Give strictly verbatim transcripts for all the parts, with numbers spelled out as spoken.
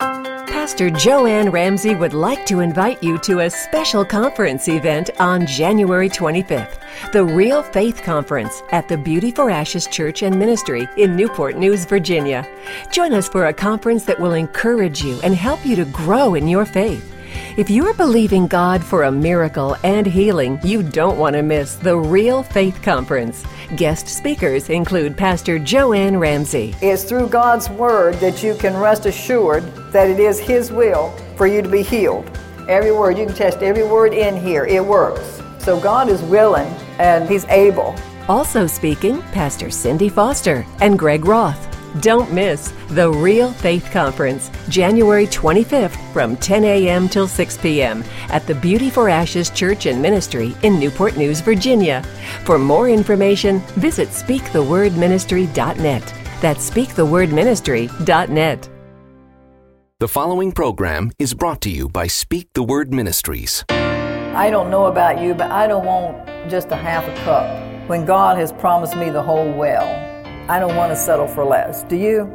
Pastor Jo Anne Ramsey would like to invite you to a special conference event on January twenty-fifth, the Real Faith Conference at the Beauty for Ashes Church and Ministry in Newport News, Virginia. Join us for a conference that will encourage you and help you to grow in your faith. If you're believing God for a miracle and healing, you don't want to miss the Real Faith Conference. Guest speakers include Pastor Jo Anne Ramsey. It's through God's Word that you can rest assured that it is His will for you to be healed. Every word, you can test every word in here. It works. So God is willing and He's able. Also speaking, Pastor Cindy Foster and Greg Roth. Don't miss the Real Faith Conference, January twenty-fifth from ten a.m. till six p.m. at the Beauty for Ashes Church and Ministry in Newport News, Virginia. For more information, visit speak the word ministry dot net. That's speak the word ministry dot net. The following program is brought to you by Speak the Word Ministries. I don't know about you, but I don't want just a half a cup when God has promised me the whole well. I don't want to settle for less. Do you?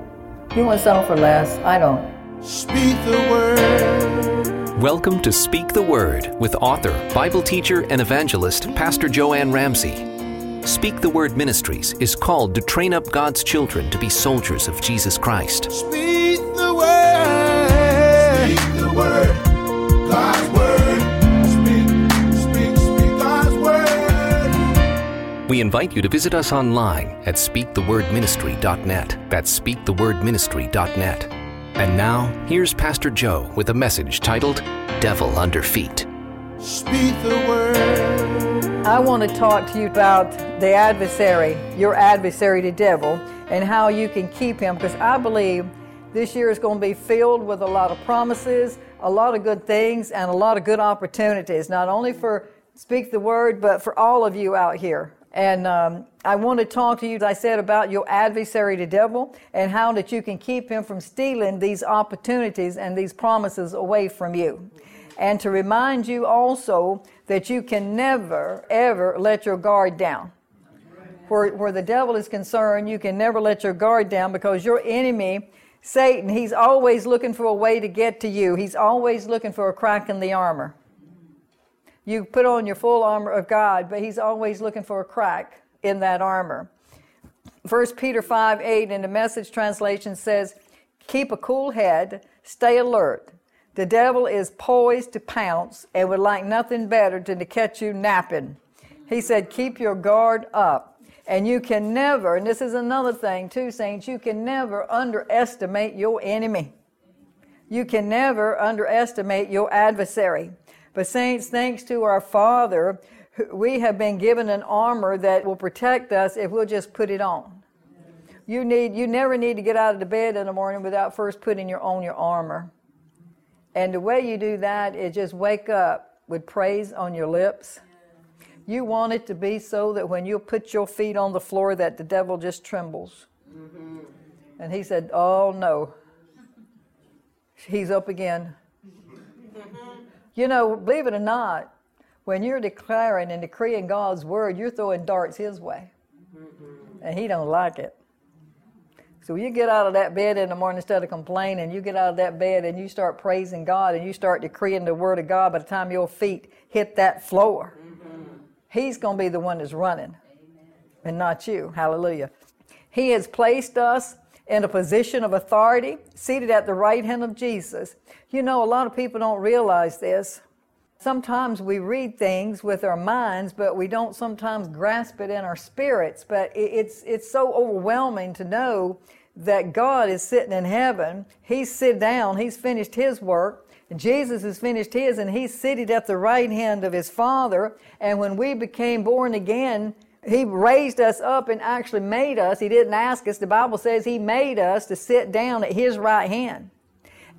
You want to settle for less? I don't. Speak the Word. Welcome to Speak the Word with author, Bible teacher, and evangelist, Pastor Jo Anne Ramsey. Speak the Word Ministries is called to train up God's children to be soldiers of Jesus Christ. Speak the Word. Speak the Word. God's We invite you to visit us online at speak the word ministry dot net. That's speak the word ministry dot net. And now, here's Pastor Jo with a message titled, Devil Under Feet. Speak the Word. I want to talk to you about the adversary, your adversary, the devil, and how you can keep him, because I believe this year is going to be filled with a lot of promises, a lot of good things, and a lot of good opportunities, not only for Speak the Word, but for all of you out here. And um, I want to talk to you, as I said, about your adversary, the devil, and how that you can keep him from stealing these opportunities and these promises away from you. And to remind you also that you can never, ever let your guard down. Where, where the devil is concerned, you can never let your guard down, because your enemy, Satan, he's always looking for a way to get to you. He's always looking for a crack in the armor. You put on your full armor of God, but he's always looking for a crack in that armor. First Peter five eight in the Message translation says, keep a cool head, stay alert. The devil is poised to pounce and would like nothing better than to catch you napping. He said, keep your guard up. And you can never, and this is another thing too, saints, you can never underestimate your enemy. You can never underestimate your adversary. But saints, thanks to our Father, we have been given an armor that will protect us if we'll just put it on. You need, you never need to get out of the bed in the morning without first putting your, on your armor. And the way you do that is just wake up with praise on your lips. You want it to be so that when you put your feet on the floor that the devil just trembles. Mm-hmm. And he said, oh no, he's up again. You know, believe it or not, when you're declaring and decreeing God's word, you're throwing darts his way. And he don't like it. So you get out of that bed in the morning instead of complaining. You get out of that bed and you start praising God and you start decreeing the word of God. By the time your feet hit that floor, mm-hmm. he's going to be the one that's running. Amen. And not you. Hallelujah. He has placed us in a position of authority, seated at the right hand of Jesus. You know, a lot of people don't realize this. Sometimes we read things with our minds, but we don't sometimes grasp it in our spirits. But it's it's so overwhelming to know that God is sitting in heaven. He's sit down. He's finished his work. Jesus has finished his, and he's seated at the right hand of his Father. And when we became born again, he raised us up and actually made us. He didn't ask us. The Bible says he made us to sit down at his right hand.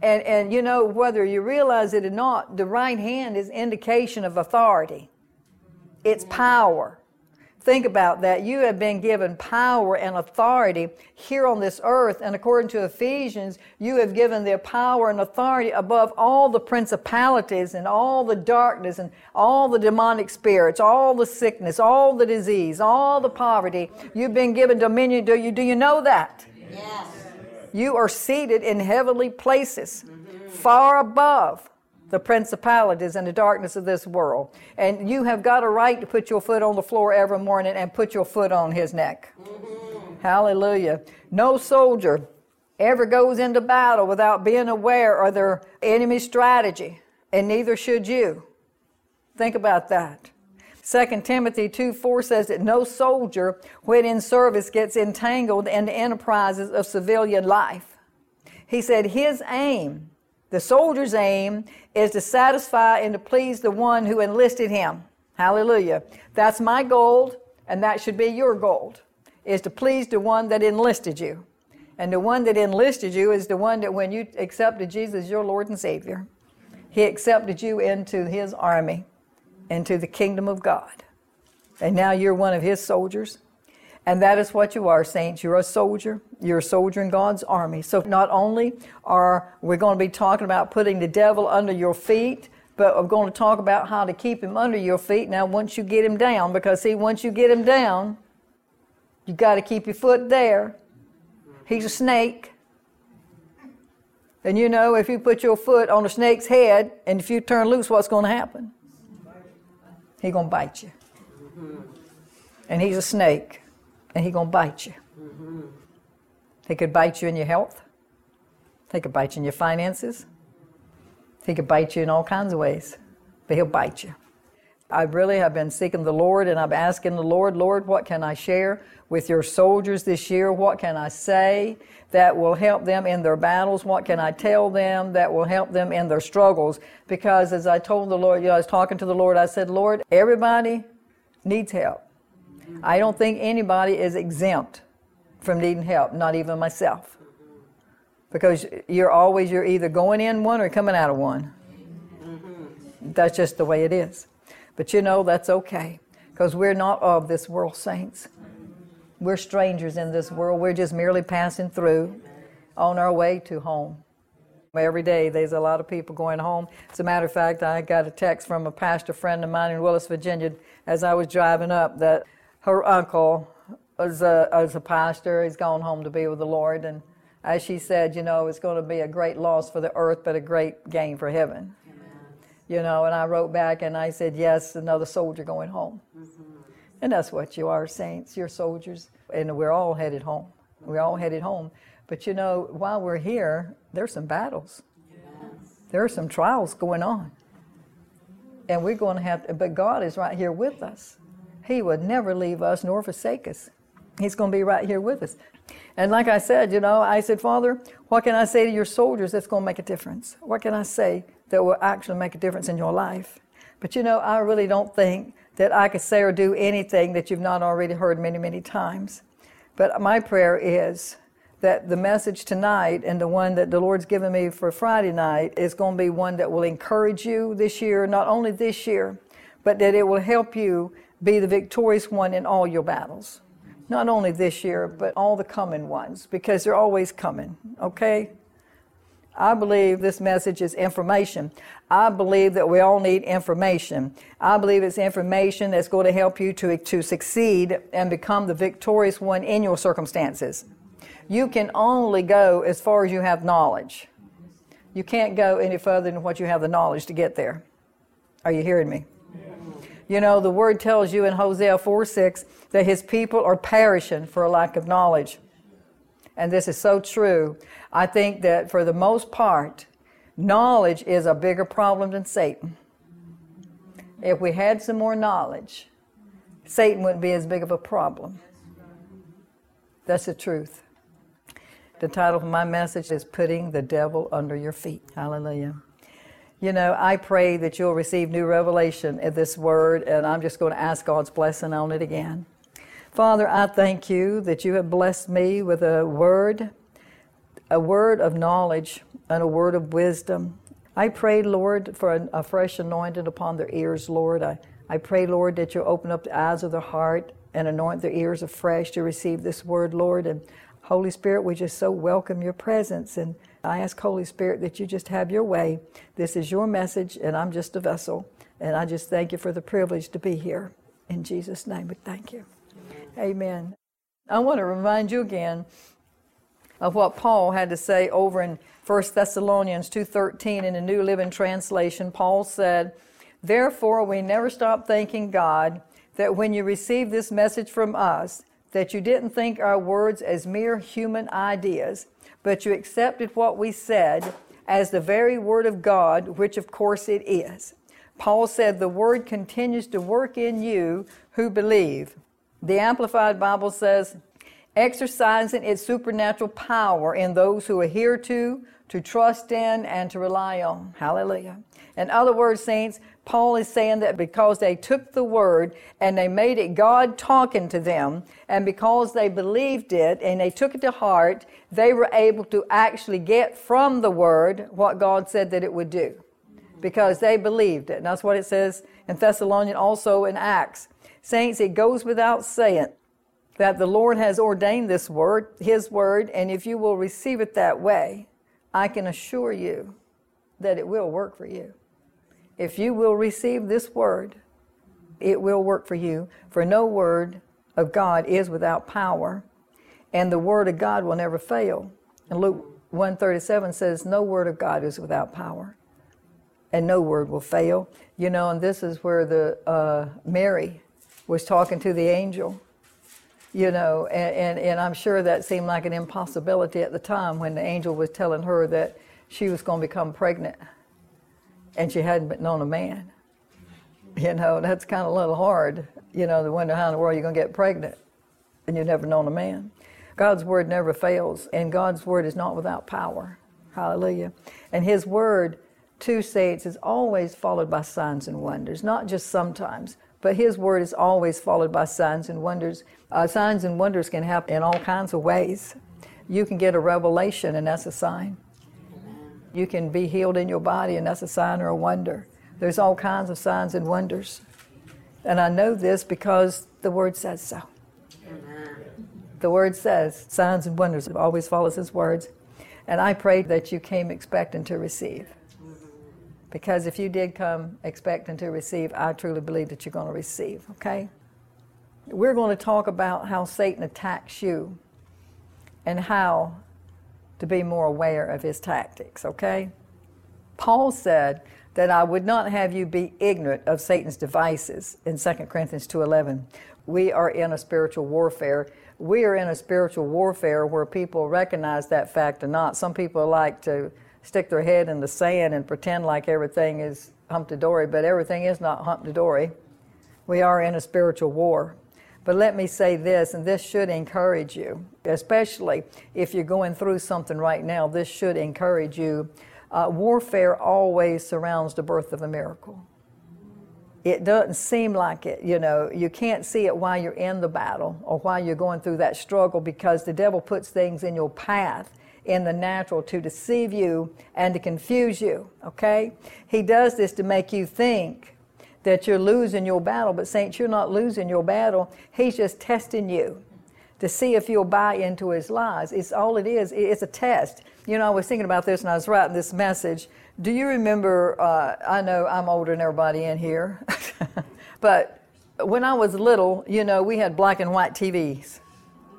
And, and you know, whether you realize it or not, the right hand is indication of authority. It's power. Think about that. You have been given power and authority here on this earth. And according to Ephesians, you have given their power and authority above all the principalities and all the darkness and all the demonic spirits, all the sickness, all the disease, all the poverty. You've been given dominion. Do you, do you know that? Yes. You are seated in heavenly places, mm-hmm. far above the principalities and the darkness of this world. And you have got a right to put your foot on the floor every morning and put your foot on his neck. Mm-hmm. Hallelujah. No soldier ever goes into battle without being aware of their enemy strategy, and neither should you. Think about that. Second Timothy two four says that no soldier, when in service, gets entangled in the enterprises of civilian life. He said his aim, the soldier's aim, is to satisfy and to please the one who enlisted him. Hallelujah. That's my goal, and that should be your goal, is to please the one that enlisted you. And the one that enlisted you is the one that when you accepted Jesus, your Lord and Savior, he accepted you into his army, into the kingdom of God. And now you're one of his soldiers. And that is what you are, saints. You're a soldier. You're a soldier in God's army. So not only are we going to be talking about putting the devil under your feet, but we're going to talk about how to keep him under your feet now once you get him down. Because, see, once you get him down, you got to keep your foot there. He's a snake. And you know, if you put your foot on a snake's head, and if you turn loose, what's going to happen? He's going to bite you. Mm-hmm. And he's a snake, and he's going to bite you. Mm-hmm. He could bite you in your health. He could bite you in your finances. He could bite you in all kinds of ways, but he'll bite you. I really have been seeking the Lord, and I'm asking the Lord, Lord, what can I share with your soldiers this year? What can I say that will help them in their battles? What can I tell them that will help them in their struggles? Because as I told the Lord, you know, I was talking to the Lord, I said, Lord, everybody needs help. I don't think anybody is exempt from needing help, not even myself. Because you're always, you're either going in one or coming out of one. That's just the way it is. But you know, that's okay, because we're not of this world, saints. We're strangers in this world. We're just merely passing through on our way to home. Every day there's a lot of people going home. As a matter of fact, I got a text from a pastor friend of mine in Willis, Virginia, as I was driving up, that her uncle was a, was a pastor. He's gone home to be with the Lord. And as she said, you know, it's going to be a great loss for the earth, but a great gain for heaven. You know, and I wrote back and I said, yes, another soldier going home. Mm-hmm. And that's what you are, saints. You're soldiers. And we're all headed home. We're all headed home. But you know, while we're here, there's some battles. Yes. There are some trials going on. And we're going to have to, but God is right here with us. He would never leave us nor forsake us. He's going to be right here with us. And like I said, you know, I said, Father, what can I say to your soldiers that's going to make a difference? What can I say that will actually make a difference in your life? But you know, I really don't think that I could say or do anything that you've not already heard many, many times. But my prayer is that the message tonight and the one that the Lord's given me for Friday night is going to be one that will encourage you this year, not only this year, but that it will help you be the victorious one in all your battles. Not only this year, but all the coming ones, because they're always coming, okay? I believe this message is information. I believe that we all need information. I believe it's information that's going to help you to, to succeed and become the victorious one in your circumstances. You can only go as far as you have knowledge. You can't go any further than what you have the knowledge to get there. Are you hearing me? You know, the word tells you in Hosea four six that his people are perishing for a lack of knowledge. And this is so true. I think that for the most part, knowledge is a bigger problem than Satan. If we had some more knowledge, Satan wouldn't be as big of a problem. That's the truth. The title of my message is Putting the Devil Under Your Feet. Hallelujah. You know, I pray that you'll receive new revelation in this word, and I'm just going to ask God's blessing on it again. Father, I thank you that you have blessed me with a word, a word of knowledge and a word of wisdom. I pray, Lord, for a, a fresh anointing upon their ears, Lord. I, I pray, Lord, that you open up the eyes of their heart and anoint their ears afresh to receive this word, Lord. And Holy Spirit, we just so welcome your presence, and I ask, Holy Spirit, that you just have your way. This is your message, and I'm just a vessel. And I just thank you for the privilege to be here. In Jesus' name, we thank you. Amen. Amen. I want to remind you again of what Paul had to say over in First Thessalonians two thirteen in the New Living Translation. Paul said, "Therefore we never stop thanking God that when you received this message from us, that you didn't think our words as mere human ideas, but you accepted what we said as the very Word of God, which of course it is." Paul said the Word continues to work in you who believe. The Amplified Bible says, exercising its supernatural power in those who adhere to, to trust in, and to rely on. Hallelujah. In other words, saints, Paul is saying that because they took the Word and they made it God talking to them, and because they believed it and they took it to heart, they were able to actually get from the Word what God said that it would do, because they believed it. And that's what it says in Thessalonians, also in Acts. Saints, it goes without saying that the Lord has ordained this Word, His Word, and if you will receive it that way, I can assure you that it will work for you. If you will receive this Word, it will work for you. For no word of God is without power, and the Word of God will never fail. And Luke one thirty-seven says, no word of God is without power, and no word will fail. You know, and this is where the uh, Mary was talking to the angel. You know, and, and, and I'm sure that seemed like an impossibility at the time when the angel was telling her that she was going to become pregnant and she hadn't known a man. You know, that's kind of a little hard, you know, to wonder how in the world you're going to get pregnant and you've never known a man. God's Word never fails, and God's Word is not without power. Hallelujah. And His Word, too, saints, is always followed by signs and wonders, not just sometimes. But His Word is always followed by signs and wonders. Uh, signs and wonders can happen in all kinds of ways. You can get a revelation, and that's a sign. You can be healed in your body, and that's a sign or a wonder. There's all kinds of signs and wonders. And I know this because the Word says so. The Word says signs and wonders always follows His words. And I pray that you came expecting to receive. Because if you did come expecting to receive, I truly believe that you're going to receive, okay? We're going to talk about how Satan attacks you and how to be more aware of his tactics, okay? Paul said that I would not have you be ignorant of Satan's devices in Second Corinthians two eleven. We are in a spiritual warfare. We are in a spiritual warfare where people recognize that fact or not. Some people like to stick their head in the sand and pretend like everything is humpty-dory, but everything is not humpty-dory. We are in a spiritual war. But let me say this, and this should encourage you, especially if you're going through something right now, this should encourage you. Uh, warfare always surrounds the birth of a miracle. It doesn't seem like it, you know. You can't see it while you're in the battle or while you're going through that struggle, because the devil puts things in your path in the natural to deceive you and to confuse you, okay? He does this to make you think that you're losing your battle, but saints, you're not losing your battle. He's just testing you to see if you'll buy into his lies. It's all it is. It's a test. You know, I was thinking about this and I was writing this message. Do you remember, uh, I know I'm older than everybody in here, but when I was little, you know, we had black and white T Vs.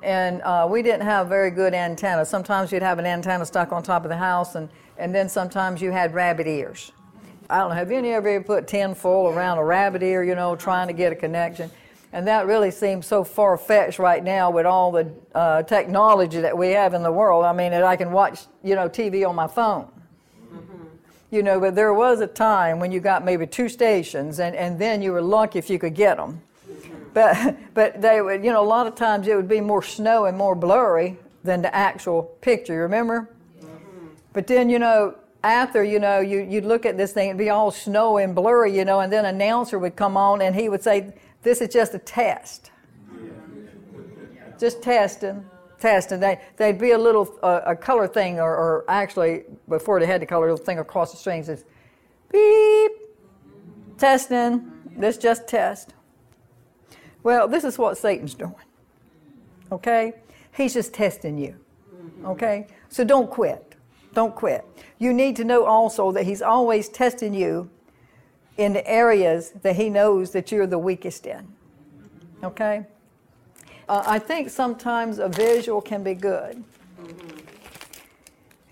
And uh, we didn't have very good antenna. Sometimes you'd have an antenna stuck on top of the house, and, and then sometimes you had rabbit ears. I don't know, have any of you ever put tin foil around a rabbit ear, you know, trying to get a connection? And that really seems so far-fetched right now with all the uh, technology that we have in the world. I mean, that I can watch, you know, T V on my phone. Mm-hmm. You know, but there was a time when you got maybe two stations, and, and then you were lucky if you could get them. But but they would, you know, a lot of times it would be more snow and more blurry than the actual picture, you remember? Mm-hmm. But then, you know, after, you know, you, you'd look at this thing, it'd be all snow and blurry, you know, and then an announcer would come on and he would say, this is just a test. Yeah. Just testing, testing. They, they'd be a little, uh, a color thing, or, or actually, before they had the color, a little thing across the strings is, beep, testing, this just test. Well, this is what Satan's doing, okay? He's just testing you, okay? So don't quit. Don't quit. You need to know also that he's always testing you in the areas that he knows that you're the weakest in, okay? Uh, I think sometimes a visual can be good.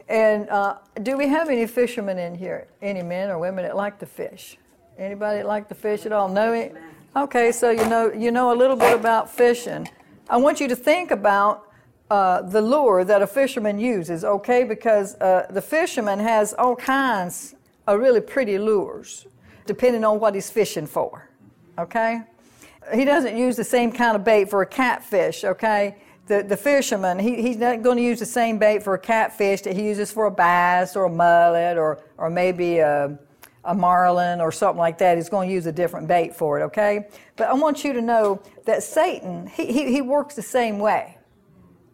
And uh, do we have any fishermen in here? Any men or women that like to fish? Anybody that like to fish at all? No? Any? Okay, so you know you know a little bit about fishing. I want you to think about uh, the lure that a fisherman uses, okay? Because uh, the fisherman has all kinds of really pretty lures, depending on what he's fishing for, okay? He doesn't use the same kind of bait for a catfish, okay? The the fisherman, he, he's not going to use the same bait for a catfish that he uses for a bass or a mullet or, or maybe a, a marlin or something like that. He's going to use a different bait for it, okay? But I want you to know that Satan, he he, he works the same way.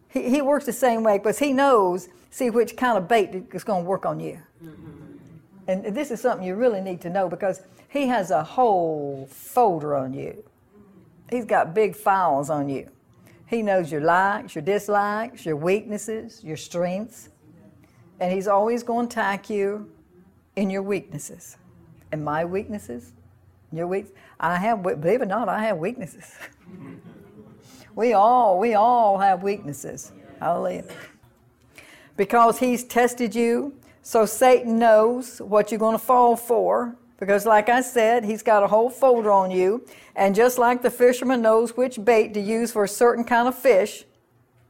He, he works the same way because he knows, see, which kind of bait is going to work on you. And this is something you really need to know because he has a whole folder on you. He's got big files on you. He knows your likes, your dislikes, your weaknesses, your strengths. And he's always going to attack you in your weaknesses. And my weaknesses, your weaknesses. I have, believe it or not, I have weaknesses. we all, we all have weaknesses. Hallelujah. Because he's tested you, so Satan knows what you're going to fall for. Because like I said, he's got a whole folder on you. And just like the fisherman knows which bait to use for a certain kind of fish,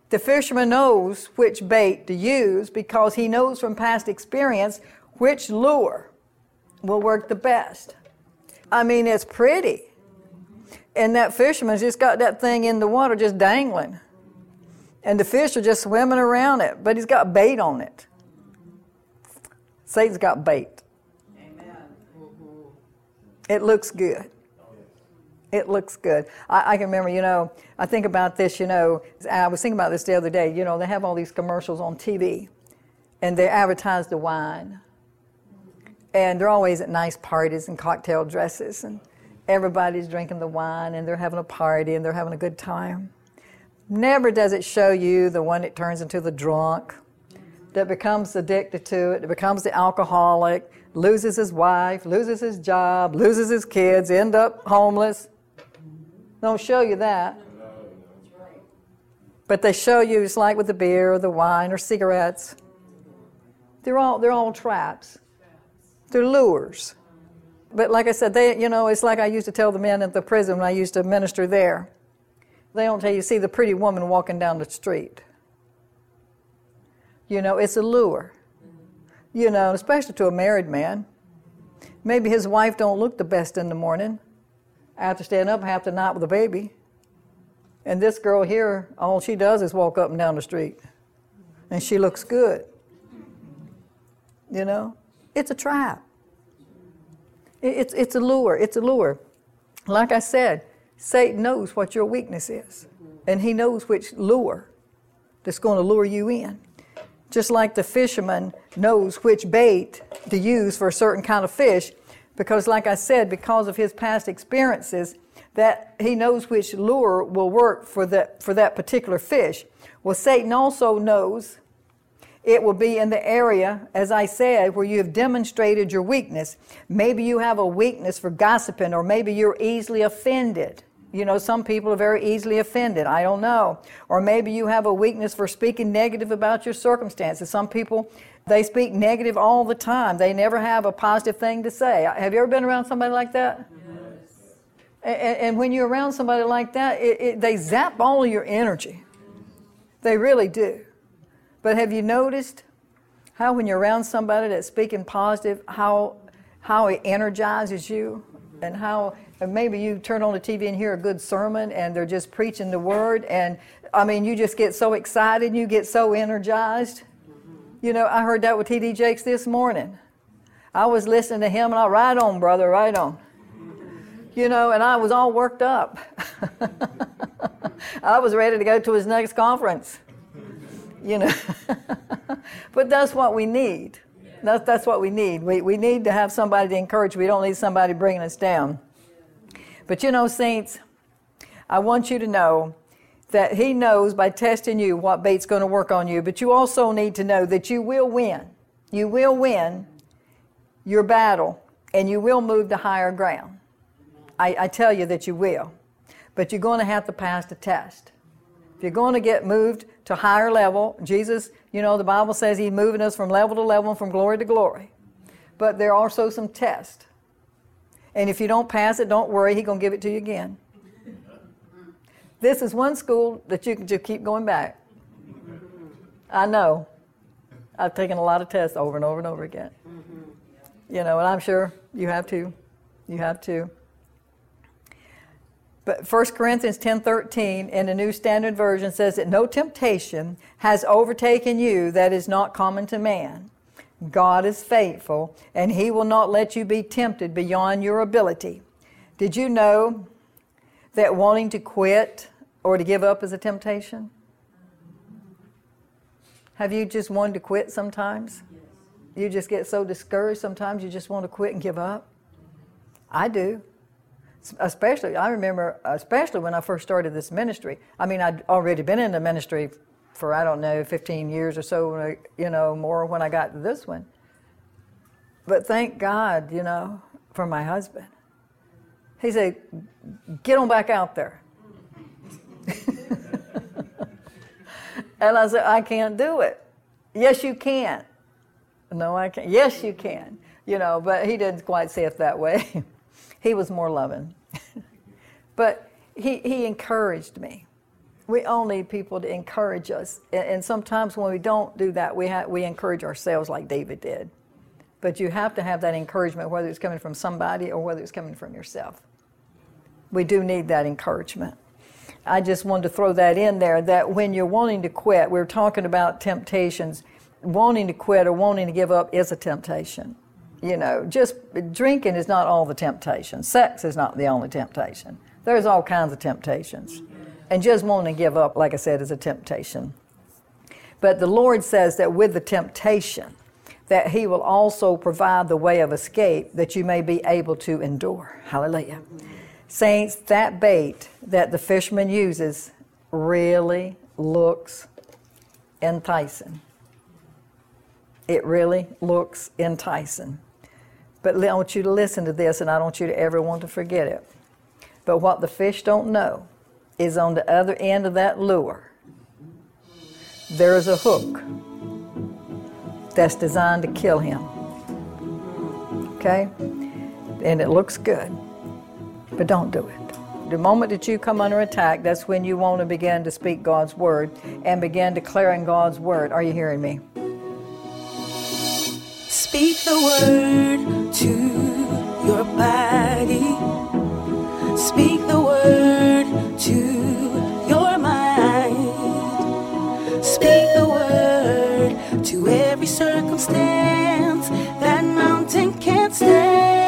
the fisherman knows which bait to use because he knows from past experience which lure will work the best. I mean, it's pretty. And that fisherman's just got that thing in the water just dangling. And the fish are just swimming around it, but he's got bait on it. Satan's got bait. It looks good. It looks good. I, I can remember, you know, I think about this, you know, I was thinking about this the other day. You know, they have all these commercials on T V, and they advertise the wine. And they're always at nice parties and cocktail dresses, and everybody's drinking the wine, and they're having a party, and they're having a good time. Never does it show you the one that turns into the drunk, that becomes addicted to it, that becomes the alcoholic, loses his wife, loses his job, loses his kids, end up homeless. Don't show you that. But they show you it's like with the beer or the wine or cigarettes. They're all they're all traps. They're lures. But like I said, they you know, it's like I used to tell the men at the prison when I used to minister there. They don't tell you, see the pretty woman walking down the street. You know, it's a lure. You know, especially to a married man. Maybe his wife don't look the best in the morning after staying up half the night with a baby. And this girl here, all she does is walk up and down the street. And she looks good. You know? It's a trap. It's it's a lure. It's a lure. Like I said, Satan knows what your weakness is. And he knows which lure that's going to lure you in. Just like the fisherman knows which bait to use for a certain kind of fish, because like I said, because of his past experiences, that he knows which lure will work for that for that particular fish. Well, Satan also knows it will be in the area, as I said, where you have demonstrated your weakness. Maybe you have a weakness for gossiping, or maybe you're easily offended. You know, some people are very easily offended. I don't know. Or maybe you have a weakness for speaking negative about your circumstances. Some people, they speak negative all the time. They never have a positive thing to say. Have you ever been around somebody like that? Yes. And, and when you're around somebody like that, it, it, they zap all of your energy. They really do. But have you noticed how when you're around somebody that's speaking positive, how how it energizes you and how... And maybe you turn on the T V and hear a good sermon and they're just preaching the word. And I mean, you just get so excited, you get so energized. You know, I heard that with T D Jakes this morning. I was listening to him and I, right on, brother, right on. You know, and I was all worked up. I was ready to go to his next conference, you know. But that's what we need. That's, that's what we need. We, we need to have somebody to encourage. We don't need somebody bringing us down. But you know, saints, I want you to know that he knows by testing you what bait's going to work on you. But you also need to know that you will win. You will win your battle, and you will move to higher ground. I, I tell you that you will. But you're going to have to pass the test. If you're going to get moved to higher level, Jesus, you know, the Bible says He's moving us from level to level and from glory to glory. But there are also some tests. And if you don't pass it, don't worry, He's going to give it to you again. This is one school that you can just keep going back. I know. I've taken a lot of tests over and over and over again. You know, and I'm sure you have too. You have too. But First Corinthians ten thirteen in the New Standard Version says that no temptation has overtaken you that is not common to man. God is faithful, and He will not let you be tempted beyond your ability. Did you know that wanting to quit or to give up is a temptation? Have you just wanted to quit sometimes? Yes. You just get so discouraged sometimes you just want to quit and give up? I do. Especially, I remember, especially when I first started this ministry. I mean, I'd already been in the ministry for, I don't know, fifteen years or so, I, you know, more when I got to this one. But thank God, you know, for my husband. He said, get on back out there. And I said, I can't do it. Yes, you can. No, I can't. Yes, you can. You know, but he didn't quite say it that way. He was more loving. But he he encouraged me. We all need people to encourage us. And, and sometimes when we don't do that, we ha- we encourage ourselves like David did. But you have to have that encouragement, whether it's coming from somebody or whether it's coming from yourself. We do need that encouragement. I just wanted to throw that in there, that when you're wanting to quit, we're talking about temptations. Wanting to quit or wanting to give up is a temptation. You know, just drinking is not all the temptation. Sex is not the only temptation. There's all kinds of temptations. And just wanting to give up, like I said, is a temptation. But the Lord says that with the temptation, that He will also provide the way of escape that you may be able to endure. Hallelujah. Saints, that bait that the fisherman uses really looks enticing. It really looks enticing. But I want you to listen to this, and I don't want you to ever want to forget it. But what the fish don't know is on the other end of that lure, there is a hook that's designed to kill him. Okay? And it looks good. But don't do it. The moment that you come under attack, that's when you want to begin to speak God's word and begin declaring God's word. Are you hearing me? Speak the word to your body. Speak the word to your mind. Speak the word to every circumstance that mountain can't stand.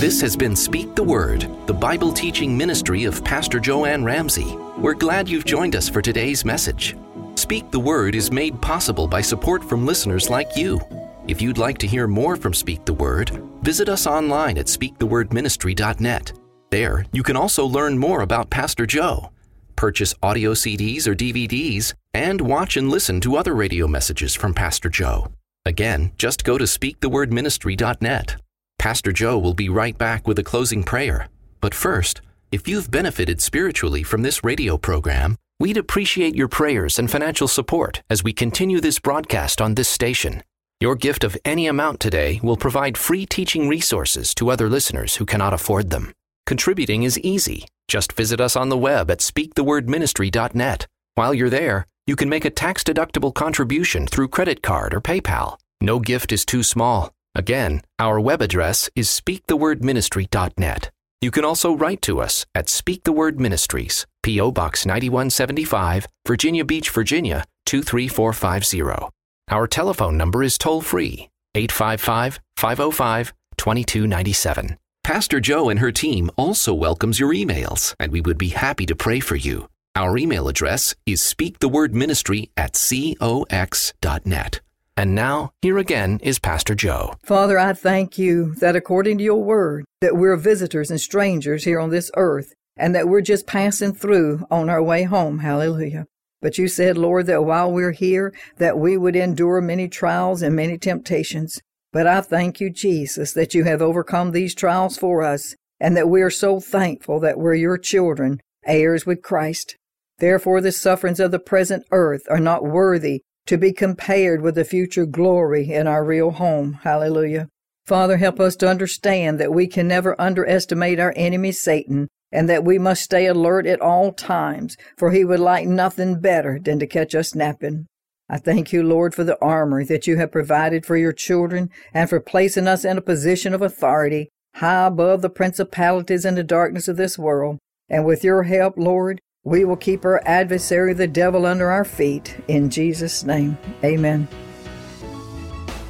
This has been Speak the Word, the Bible teaching ministry of Pastor Jo Anne Ramsey. We're glad you've joined us for today's message. Speak the Word is made possible by support from listeners like you. If you'd like to hear more from Speak the Word, visit us online at speak the word ministry dot net. There, you can also learn more about Pastor Jo, purchase audio C Ds or D V Ds, and watch and listen to other radio messages from Pastor Jo. Again, just go to speak the word ministry dot net. Pastor Jo will be right back with a closing prayer. But first, if you've benefited spiritually from this radio program, we'd appreciate your prayers and financial support as we continue this broadcast on this station. Your gift of any amount today will provide free teaching resources to other listeners who cannot afford them. Contributing is easy. Just visit us on the web at speak the word ministry dot net. While you're there, you can make a tax-deductible contribution through credit card or PayPal. No gift is too small. Again, our web address is speak the word ministry dot net. You can also write to us at Speak the Word Ministries, P O Box ninety-one seventy-five, Virginia Beach, Virginia, two three four five zero. Our telephone number is toll-free, eight five five, five oh five, two two nine seven. Pastor Jo and her team also welcomes your emails, and we would be happy to pray for you. Our email address is speak the word ministry at cox dot net. And now, here again is Pastor Jo. Father, I thank you that according to your word, that we're visitors and strangers here on this earth, and that we're just passing through on our way home. Hallelujah. But you said, Lord, that while we're here, that we would endure many trials and many temptations. But I thank you, Jesus, that you have overcome these trials for us, and that we are so thankful that we're your children, heirs with Christ. Therefore the sufferings of the present earth are not worthy to be compared with the future glory in our real home. Hallelujah. Father, help us to understand that we can never underestimate our enemy Satan, and that we must stay alert at all times, for he would like nothing better than to catch us napping. I thank you, Lord, for the armor that you have provided for your children and for placing us in a position of authority high above the principalities and the darkness of this world. And with your help, Lord, we will keep our adversary, the devil, under our feet. In Jesus' name, amen.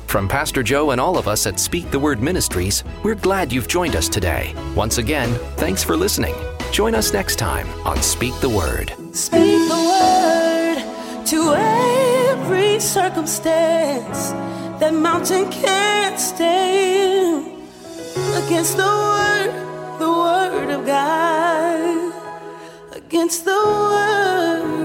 From Pastor Joe and all of us at Speak the Word Ministries, we're glad you've joined us today. Once again, thanks for listening. Join us next time on Speak the Word. Speak the word to every circumstance that mountain can't stand against the word, the word of God, against the word.